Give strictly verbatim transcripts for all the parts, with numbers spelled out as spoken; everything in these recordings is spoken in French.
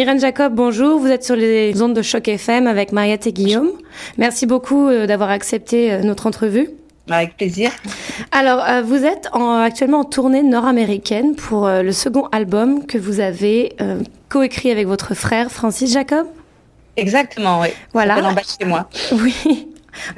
Irène Jacob, bonjour. Vous êtes sur les ondes de Choc F M avec Mariette et Guillaume. Merci beaucoup d'avoir accepté notre entrevue. Avec plaisir. Alors, euh, vous êtes en, actuellement en tournée nord-américaine pour euh, le second album que vous avez euh, coécrit avec votre frère Francis Jacob. Exactement, oui. Voilà. En bas de chez moi. Oui,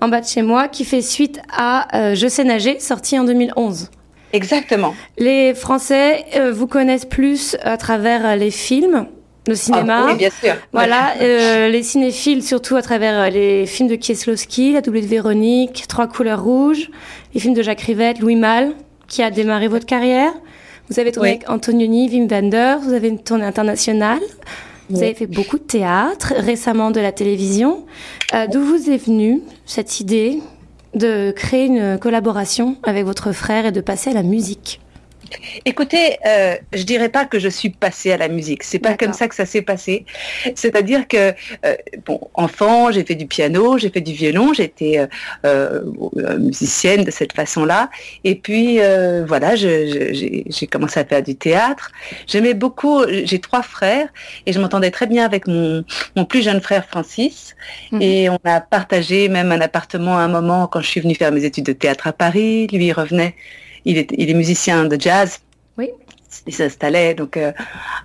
En bas de chez moi, qui fait suite à euh, Je sais nager, sorti en deux mille onze. Exactement. Les Français euh, vous connaissent plus à travers les films. Le cinéma, ah, oui, bien sûr. Voilà, euh, les cinéphiles surtout à travers les films de Kieslowski, La double vie de Véronique, Trois couleurs rouges, les films de Jacques Rivette, Louis Malle, qui a démarré votre carrière. Vous avez tourné oui. avec Antonioni, Wim Wenders, vous avez une tournée internationale, oui. vous avez fait beaucoup de théâtre, récemment de la télévision. Euh, d'où vous est venue cette idée de créer une collaboration avec votre frère et de passer à la musique ? Écoutez, euh, je dirais pas que je suis passée à la musique. C'est pas D'accord. comme ça que ça s'est passé. C'est-à-dire que, euh, bon, enfant, j'ai fait du piano, j'ai fait du violon, j'étais euh, euh, musicienne de cette façon-là. Et puis, euh, voilà, je, je, j'ai, j'ai commencé à faire du théâtre. J'aimais beaucoup. J'ai trois frères et je m'entendais très bien avec mon, mon plus jeune frère Francis. Mmh. Et on a partagé même un appartement à un moment quand je suis venue faire mes études de théâtre à Paris. Lui, il revenait. Il est, il est musicien de jazz. Oui. Il s'installait donc euh,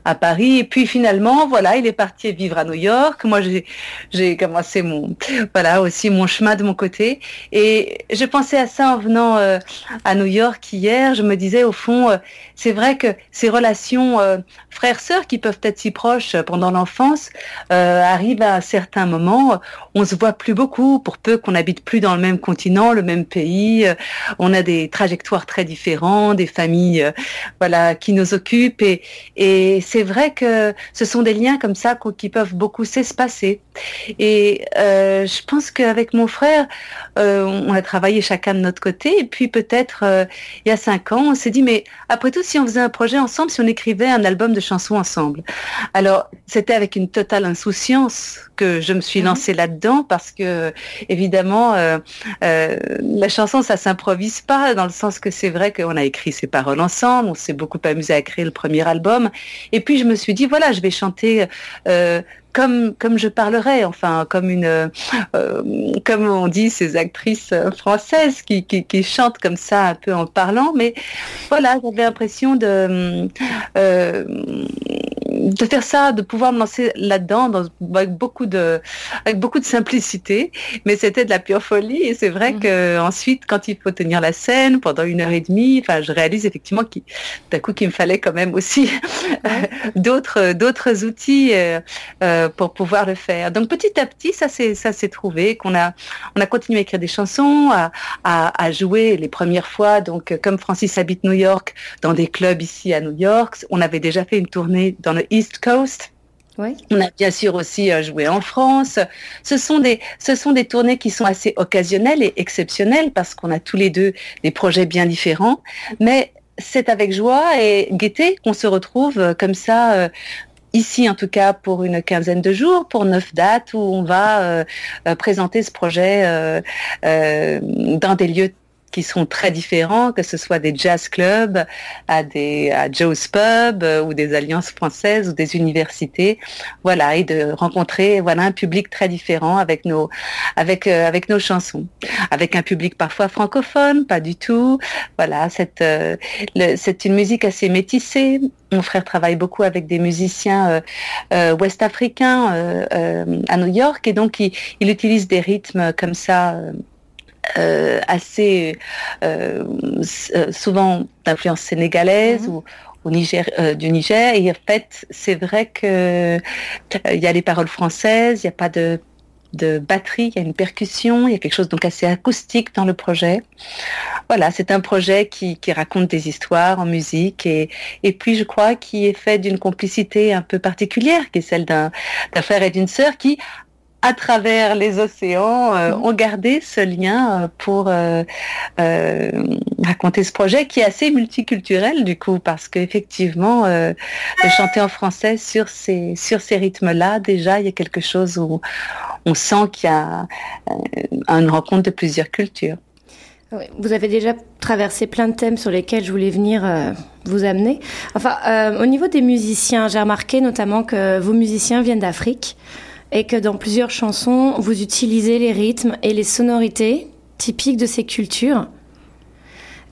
à Paris. Et puis finalement, voilà, il est parti vivre à New York. Moi, j'ai, j'ai commencé mon, voilà, aussi mon chemin de mon côté. Et je pensais à ça en venant euh, à New York hier. Je me disais, au fond, euh, c'est vrai que ces relations euh, frères-sœurs qui peuvent être si proches pendant l'enfance euh, arrivent à un certain moment. On se voit plus beaucoup pour peu qu'on n'habite plus dans le même continent, le même pays. Euh, on a des trajectoires très différentes, des familles, euh, voilà, qui nous occupent. Et, et c'est vrai que ce sont des liens comme ça qui peuvent beaucoup s'espacer. Et euh, je pense qu'avec mon frère, euh, on a travaillé chacun de notre côté. Et puis peut-être euh, il y a cinq ans, on s'est dit, mais après tout, si on faisait un projet ensemble, si on écrivait un album de chansons ensemble. Alors, c'était avec une totale insouciance que je me suis lancée mmh. là-dedans parce que, évidemment, euh, euh, la chanson, ça s'improvise pas dans le sens que c'est vrai qu'on a écrit ses paroles ensemble, on s'est beaucoup amusé à créer le premier album. Et puis, je me suis dit, voilà, je vais chanter... Euh, Comme, comme je parlerais, enfin, comme une, euh, comme on dit ces actrices françaises qui, qui, qui chantent comme ça un peu en parlant, mais voilà, j'avais l'impression de, euh, de faire ça, de pouvoir me lancer là-dedans dans, avec, beaucoup de, avec beaucoup de simplicité, mais c'était de la pure folie et c'est vrai mmh. qu'ensuite, quand il faut tenir la scène pendant une heure et demie, enfin, je réalise effectivement qu'il, d'un coup qu'il me fallait quand même aussi d'autres, d'autres outils euh, euh, pour pouvoir le faire. Donc petit à petit, ça s'est, ça s'est trouvé, qu'on a, on a continué à écrire des chansons, à, à, à jouer les premières fois. Donc comme Francis habite New York, dans des clubs ici à New York, on avait déjà fait une tournée dans le East Coast. Oui. On a bien sûr aussi joué en France. Ce sont des, ce sont des tournées qui sont assez occasionnelles et exceptionnelles parce qu'on a tous les deux des projets bien différents. Mais c'est avec joie et gaieté qu'on se retrouve comme ça. Ici, en tout cas, pour une quinzaine de jours, pour neuf dates où on va euh, présenter ce projet euh, euh, dans des lieux qui sont très différents, que ce soit des jazz clubs, à des à Joe's Pub euh, ou des alliances françaises ou des universités, voilà, et de rencontrer voilà un public très différent avec nos avec euh, avec nos chansons, avec un public parfois francophone, pas du tout, voilà, cette euh, le, c'est une musique assez métissée. Mon frère travaille beaucoup avec des musiciens euh, euh, ouest-africains euh, euh, à New York et donc il, il utilise des rythmes comme ça euh, euh, assez euh, souvent d'influence sénégalaise mmh. ou Au Niger, euh, du Niger. Et en fait, c'est vrai qu'il euh, y a les paroles françaises, il n'y a pas de, de batterie, il y a une percussion, il y a quelque chose donc assez acoustique dans le projet. Voilà, c'est un projet qui, qui raconte des histoires en musique et, et puis je crois qui est fait d'une complicité un peu particulière, qui est celle d'un, d'un frère et d'une sœur qui, à travers les océans, euh, ont gardé ce lien pour euh, euh, raconter ce projet qui est assez multiculturel du coup, parce qu'effectivement, euh, de chanter en français sur ces, sur ces rythmes-là, déjà, il y a quelque chose où on sent qu'il y a euh, une rencontre de plusieurs cultures. Vous avez déjà traversé plein de thèmes sur lesquels je voulais venir euh, vous amener. Enfin, euh, au niveau des musiciens, j'ai remarqué notamment que vos musiciens viennent d'Afrique et que dans plusieurs chansons, vous utilisez les rythmes et les sonorités typiques de ces cultures.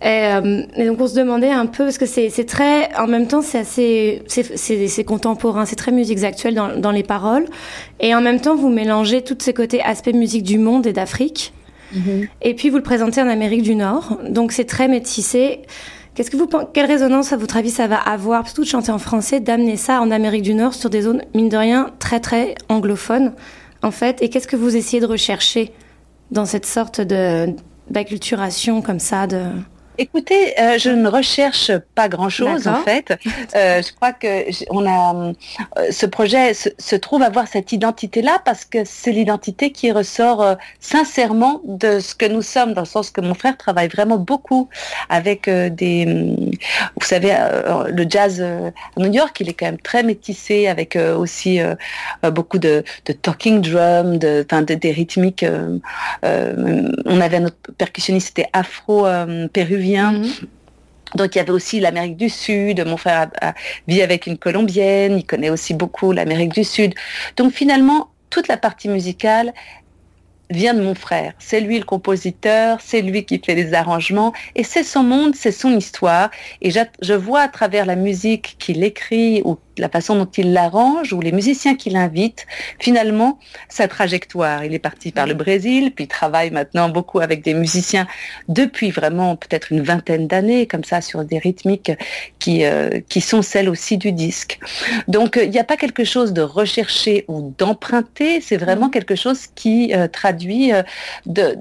Et, euh, et donc on se demandait un peu, parce que c'est, c'est très, en même temps c'est assez, c'est, c'est, c'est contemporain, c'est très musiques actuelles dans, dans les paroles, et en même temps vous mélangez tous ces côtés aspects musique du monde et d'Afrique, mm-hmm. et puis vous le présentez en Amérique du Nord, donc c'est très métissé. Qu'est-ce que vous, quelle résonance à votre avis ça va avoir, plutôt de chanter en français, d'amener ça en Amérique du Nord sur des zones mine de rien très très anglophones en fait, et qu'est-ce que vous essayez de rechercher dans cette sorte de d'acculturation comme ça de... Écoutez, euh, je ne recherche pas grand-chose. D'accord. En fait. Euh, je crois que on a euh, ce projet se, se trouve avoir cette identité-là parce que c'est l'identité qui ressort euh, sincèrement de ce que nous sommes, dans le sens que mon frère travaille vraiment beaucoup avec euh, des, vous savez, euh, le jazz euh, à New York, il est quand même très métissé avec euh, aussi euh, beaucoup de, de talking drum, de, de des rythmiques. Euh, euh, on avait notre percussionniste, c'était afro-péruvien. Euh, Mm-hmm. Donc il y avait aussi l'Amérique du Sud, mon frère a, a, vit avec une Colombienne, il connaît aussi beaucoup l'Amérique du Sud. Donc finalement, toute la partie musicale vient de mon frère. C'est lui le compositeur, c'est lui qui fait les arrangements, et c'est son monde, c'est son histoire. Et je vois à travers la musique qu'il écrit, ou la façon dont il l'arrange, ou les musiciens qu'il invite, finalement, sa trajectoire. Il est parti par le Brésil, puis il travaille maintenant beaucoup avec des musiciens depuis vraiment peut-être une vingtaine d'années, comme ça, sur des rythmiques qui, euh, qui sont celles aussi du disque. Donc, il n'y a pas quelque chose de recherché ou d'emprunté, c'est vraiment quelque chose qui euh, traduit euh, de...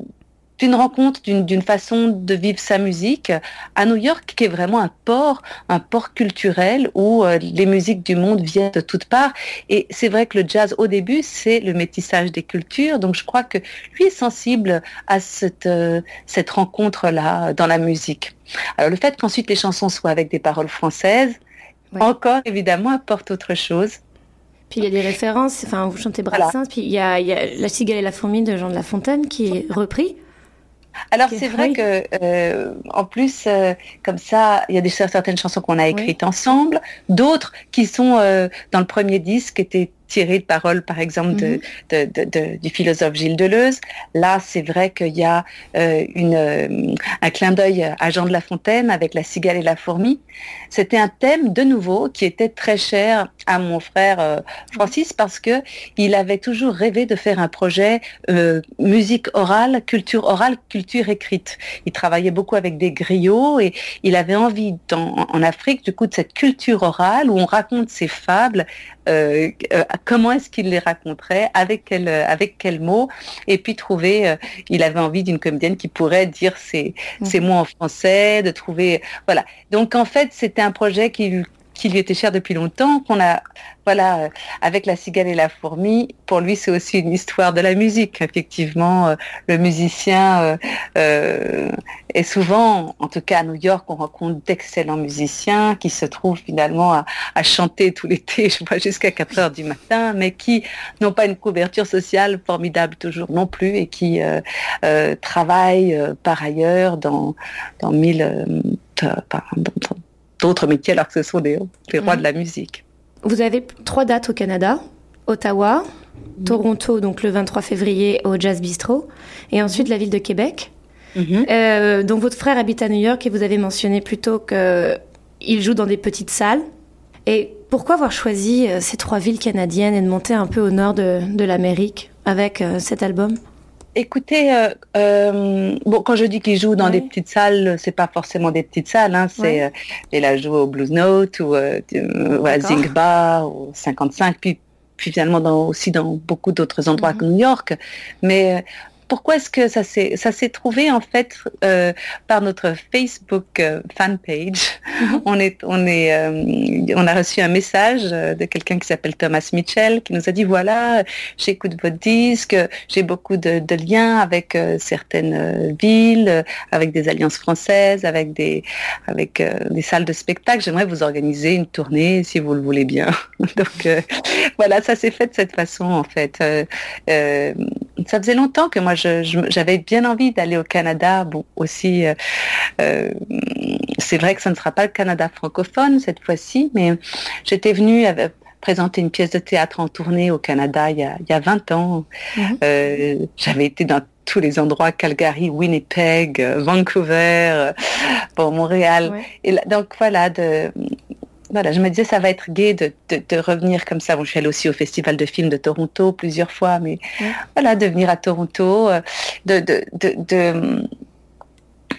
d'une rencontre, d'une, d'une façon de vivre sa musique à New York, qui est vraiment un port, un port culturel où euh, les musiques du monde viennent de toutes parts. Et c'est vrai que le jazz, au début, c'est le métissage des cultures. Donc, je crois que lui est sensible à cette, euh, cette rencontre-là dans la musique. Alors, le fait qu'ensuite les chansons soient avec des paroles françaises, ouais. encore, évidemment, apporte autre chose. Puis il y a des références, enfin, vous chantez Brassens, voilà. Puis il y, a, il y a La cigale et la fourmi de Jean de La Fontaine qui est repris. Alors okay, c'est vrai oui. que euh, en plus euh, comme ça il y a des certaines chansons qu'on a écrites oui. ensemble, d'autres qui sont euh, dans le premier disque étaient tirées de paroles par exemple de, mm-hmm. de, de, de, du philosophe Gilles Deleuze. Là c'est vrai qu'il y a euh, une, euh, un clin d'œil à Jean de La Fontaine avec La cigale et la fourmi. C'était un thème de nouveau qui était très cher à mon frère euh, Francis, parce que il avait toujours rêvé de faire un projet euh, musique orale, culture orale, culture écrite. Il travaillait beaucoup avec des griots et il avait envie dans, en Afrique du coup de cette culture orale où on raconte ses fables. Euh, euh, comment est-ce qu'il les raconterait, avec quel, euh, avec quel mot, et puis trouver, euh, il avait envie d'une comédienne qui pourrait dire ses, mmh. ses mots en français, de trouver, voilà. Donc en fait c'était un projet qui, qui lui était cher depuis longtemps, qu'on a, voilà, euh, avec La cigale et la fourmi, pour lui c'est aussi une histoire de la musique, effectivement, euh, le musicien euh, euh, est souvent, en tout cas à New York, on rencontre d'excellents musiciens qui se trouvent finalement à, à chanter tout l'été, je vois, jusqu'à quatre heures du matin, mais qui n'ont pas une couverture sociale formidable toujours non plus, et qui euh, euh, travaillent euh, par ailleurs dans, dans mille... Euh, par, dans, d'autres métiers, alors que ce sont des, des rois mmh. de la musique. Vous avez trois dates au Canada, Ottawa, mmh. Toronto, donc le vingt-trois février au Jazz Bistro, et ensuite la ville de Québec. Mmh. Euh, donc votre frère habite à New York et vous avez mentionné plus tôt qu'il joue dans des petites salles. Et pourquoi avoir choisi ces trois villes canadiennes et de monter un peu au nord de, de l'Amérique avec cet album ? Écoutez, euh, euh, bon, quand je dis qu'il joue dans ouais. des petites salles, c'est pas forcément des petites salles, hein, c'est, ouais. euh, il a joué au Blue Note ou euh, à Zinc Bar ou cinquante-cinq, puis, puis finalement dans, aussi dans beaucoup d'autres endroits mm-hmm. que New York. Mais euh, pourquoi est-ce que ça s'est, ça s'est trouvé en fait euh, par notre Facebook euh, fan page. Mm-hmm. On est, on est, euh, on a reçu un message de quelqu'un qui s'appelle Thomas Mitchell qui nous a dit voilà, j'écoute votre disque, j'ai beaucoup de, de liens avec euh, certaines euh, villes, euh, avec des alliances françaises, avec des, avec euh, des salles de spectacle. J'aimerais vous organiser une tournée si vous le voulez bien. Donc euh, voilà, ça s'est fait de cette façon en fait. Euh, euh, ça faisait longtemps que moi, je, je, j'avais bien envie d'aller au Canada. Bon, aussi, euh, euh, c'est vrai que ça ne sera pas le Canada francophone cette fois-ci, mais j'étais venue avec, présenter une pièce de théâtre en tournée au Canada il y a, il y a vingt ans. Mm-hmm. Euh, j'avais été dans tous les endroits, Calgary, Winnipeg, Vancouver, bon, Montréal. Ouais. Et là, donc voilà, de... Voilà, je me disais, ça va être gai de, de, de revenir comme ça. Bon, je suis allée aussi au Festival de films de Toronto plusieurs fois, mais ouais. Voilà, de venir à Toronto, de, de, de, de...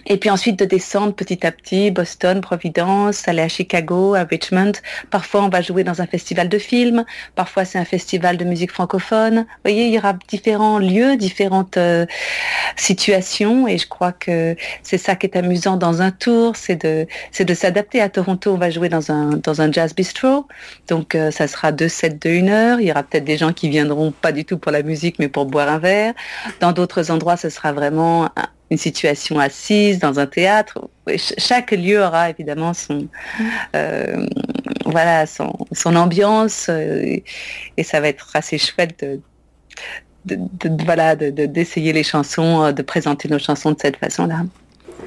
et puis ensuite de descendre petit à petit, Boston, Providence, aller à Chicago, à Richmond. Parfois, on va jouer dans un festival de films, parfois c'est un festival de musique francophone. Vous voyez, il y aura différents lieux, différentes euh, situations, et je crois que c'est ça qui est amusant dans un tour, c'est de, c'est de s'adapter. À Toronto, on va jouer dans un, dans un Jazz Bistro, donc euh, ça sera deux sets de une heure. Il y aura peut-être des gens qui viendront pas du tout pour la musique, mais pour boire un verre. Dans d'autres endroits, ce sera vraiment... Un, une situation assise dans un théâtre. Chaque lieu aura évidemment son euh, voilà son, son ambiance, euh, et ça va être assez chouette de, de, de, de voilà de, de, d'essayer les chansons, de présenter nos chansons de cette façon-là.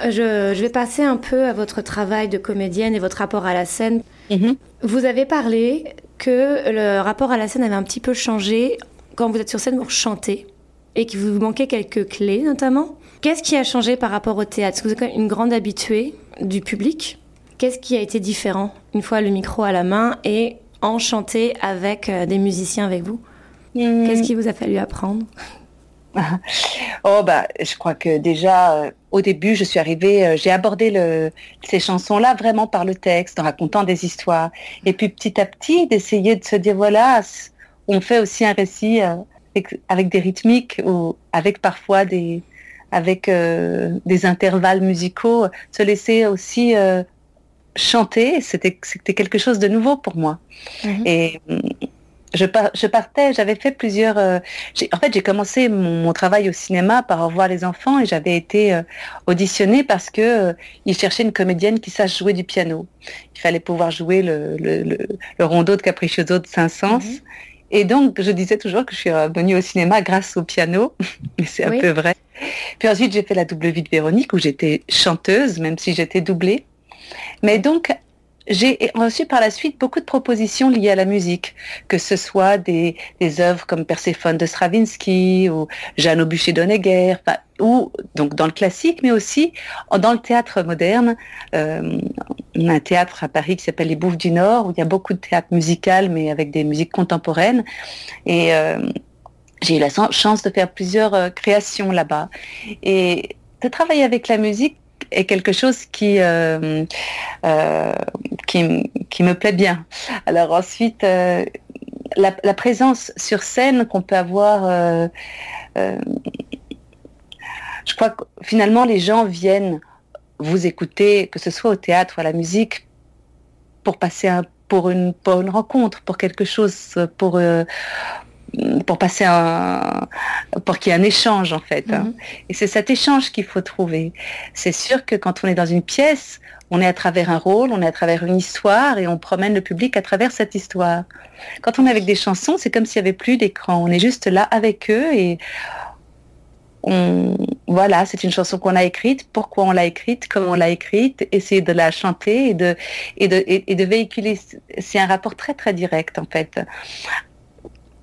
Je, je vais passer un peu à votre travail de comédienne et votre rapport à la scène. Mm-hmm. Vous avez parlé que le rapport à la scène avait un petit peu changé quand vous êtes sur scène, vous chantez, et qu'il vous manquait quelques clés notamment. Qu'est-ce qui a changé par rapport au théâtre ? Parce que vous êtes quand même une grande habituée du public. Qu'est-ce qui a été différent une fois le micro à la main et enchanté avec des musiciens avec vous ? Mmh. Qu'est-ce qui vous a fallu apprendre ? Oh bah, je crois que déjà euh, au début, je suis arrivée, euh, j'ai abordé le, ces chansons-là vraiment par le texte, en racontant des histoires. Et puis petit à petit, d'essayer de se dire voilà, on fait aussi un récit euh, avec, avec des rythmiques ou avec parfois des avec euh, des intervalles musicaux, se laisser aussi euh, chanter, c'était, c'était quelque chose de nouveau pour moi. Mm-hmm. Et je, par, je partais, j'avais fait plusieurs... Euh, j'ai, en fait, j'ai commencé mon, mon travail au cinéma par Au revoir les enfants, et j'avais été euh, auditionnée parce qu'ils euh, cherchaient une comédienne qui sache jouer du piano. Il fallait pouvoir jouer le, le, le, le rondo de Capriccioso de Saint-Saëns. Mm-hmm. Et donc, je disais toujours que je suis venue au cinéma grâce au piano, mais c'est un oui. peu vrai. Puis ensuite, j'ai fait La double vie de Véronique, où j'étais chanteuse, même si j'étais doublée. Mais donc, j'ai reçu par la suite beaucoup de propositions liées à la musique, que ce soit des, des œuvres comme Perséphone de Stravinsky, ou Jeanne au Bûcher d'Onéguerre, bah, ou donc dans le classique, mais aussi dans le théâtre moderne. Euh, on a un théâtre à Paris qui s'appelle Les Bouffes du Nord, où il y a beaucoup de théâtre musical, mais avec des musiques contemporaines. Et euh, j'ai eu la chance de faire plusieurs euh, créations là-bas. Et de travailler avec la musique, est quelque chose qui, euh, euh, qui, qui me plaît bien. Alors ensuite, euh, la, la présence sur scène qu'on peut avoir, euh, euh, je crois que finalement les gens viennent vous écouter, que ce soit au théâtre ou à la musique, pour passer un, pour, une, pour une rencontre, pour quelque chose, pour... Euh, pour passer un, pour qu'il y ait un échange en fait. Mm-hmm. Et c'est cet échange qu'il faut trouver. C'est sûr que quand on est dans une pièce, on est à travers un rôle, on est à travers une histoire, et on promène le public à travers cette histoire. Quand on est avec des chansons, c'est comme s'il n'y avait plus d'écran. On est juste là avec eux, et on, voilà, c'est une chanson qu'on a écrite, pourquoi on l'a écrite, comment on l'a écrite, essayer de la chanter et de, et de, et, et de véhiculer. C'est un rapport très très direct en fait.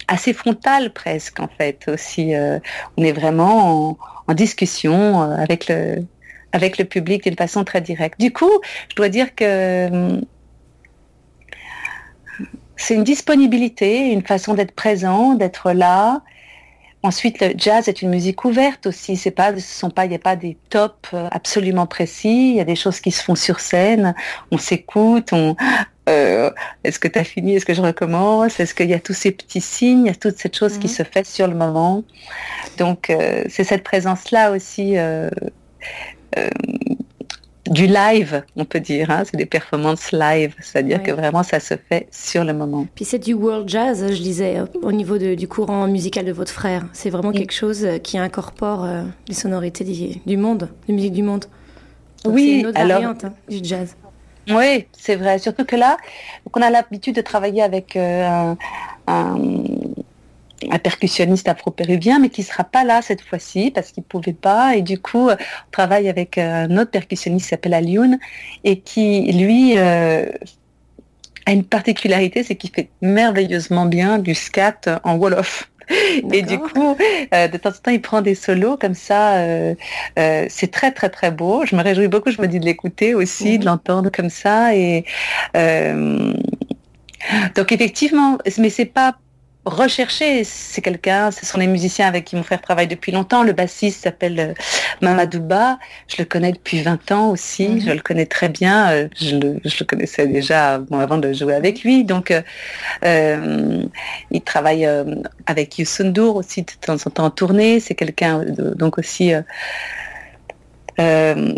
Assez frontal presque en fait aussi, euh, on est vraiment en, en discussion euh, avec le avec le public d'une façon très directe. Du coup, je dois dire que hum, c'est une disponibilité, une façon d'être présent, d'être là. Ensuite, le jazz est une musique ouverte aussi. C'est pas, ce sont pas, il n'y a pas des tops absolument précis. Il y a des choses qui se font sur scène. On s'écoute. On euh, est-ce que tu as fini ? Est-ce que je recommence ? Est-ce qu'il y a tous ces petits signes ? Il y a toute cette chose mmh. qui se fait sur le moment. Donc, euh, c'est cette présence-là aussi euh, euh, du live, on peut dire. Hein, c'est des performances live, c'est-à-dire oui. que vraiment ça se fait sur le moment. Puis c'est du world jazz, je disais, au niveau de, du courant musical de votre frère. C'est vraiment oui. quelque chose qui incorpore euh, les sonorités du, du monde, de la musique du monde. Donc oui, c'est une autre alors, variante hein, du jazz. Oui, c'est vrai. Surtout que là, on a l'habitude de travailler avec euh, un, un un percussionniste afro-péruvien, mais qui ne sera pas là cette fois-ci parce qu'il ne pouvait pas. Et du coup, on travaille avec un autre percussionniste qui s'appelle Aliun et qui, lui, euh, a une particularité, c'est qu'il fait merveilleusement bien du scat en wolof. D'accord. Et du coup, euh, de temps en temps, il prend des solos comme ça. Euh, euh, c'est très, très, très beau. Je me réjouis beaucoup, je me dis de l'écouter aussi, mmh. de l'entendre comme ça. Et, euh, donc, effectivement, mais c'est pas recherché. C'est quelqu'un, ce sont les musiciens avec qui mon frère travaille depuis longtemps. Le bassiste s'appelle Mamadouba. Je le connais depuis vingt ans aussi. Mm-hmm. Je le connais très bien. Je le, je le connaissais déjà bon, avant de jouer avec lui. Donc, euh, euh, il travaille euh, avec Youssou Ndour aussi de temps en temps en tournée. C'est quelqu'un de, donc aussi euh, euh,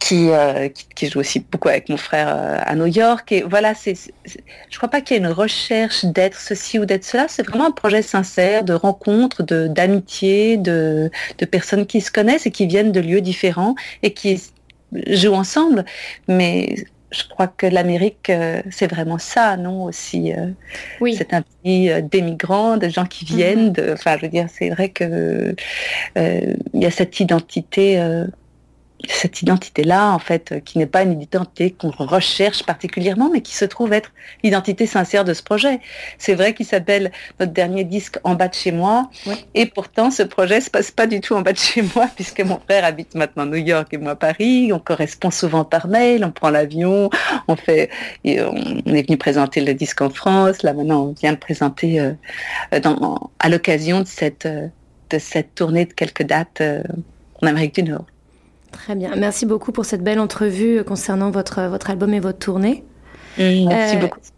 Qui, euh, qui, qui joue aussi beaucoup avec mon frère euh, à New York. Et voilà, c'est, c'est, je ne crois pas qu'il y ait une recherche d'être ceci ou d'être cela. C'est vraiment un projet sincère de rencontre, de, d'amitié, de, de personnes qui se connaissent et qui viennent de lieux différents et qui jouent ensemble. Mais je crois que l'Amérique, euh, c'est vraiment ça, non aussi euh, oui. C'est un pays euh, d'émigrants, de gens qui viennent. Mm-hmm. Enfin, je veux dire, c'est vrai qu'il euh, y a cette identité... Euh, cette identité-là, en fait, qui n'est pas une identité qu'on recherche particulièrement, mais qui se trouve être l'identité sincère de ce projet. C'est vrai qu'il s'appelle notre dernier disque En bas de chez moi, oui. et pourtant ce projet ne se passe pas du tout en bas de chez moi, puisque mon frère habite maintenant New York et moi Paris, on correspond souvent par mail, on prend l'avion, on fait, et on est venu présenter le disque en France, là maintenant on vient le présenter euh, dans, à l'occasion de cette, de cette tournée de quelques dates euh, en Amérique du Nord. Très bien. Merci beaucoup pour cette belle entrevue concernant votre, votre album et votre tournée. Merci euh, beaucoup.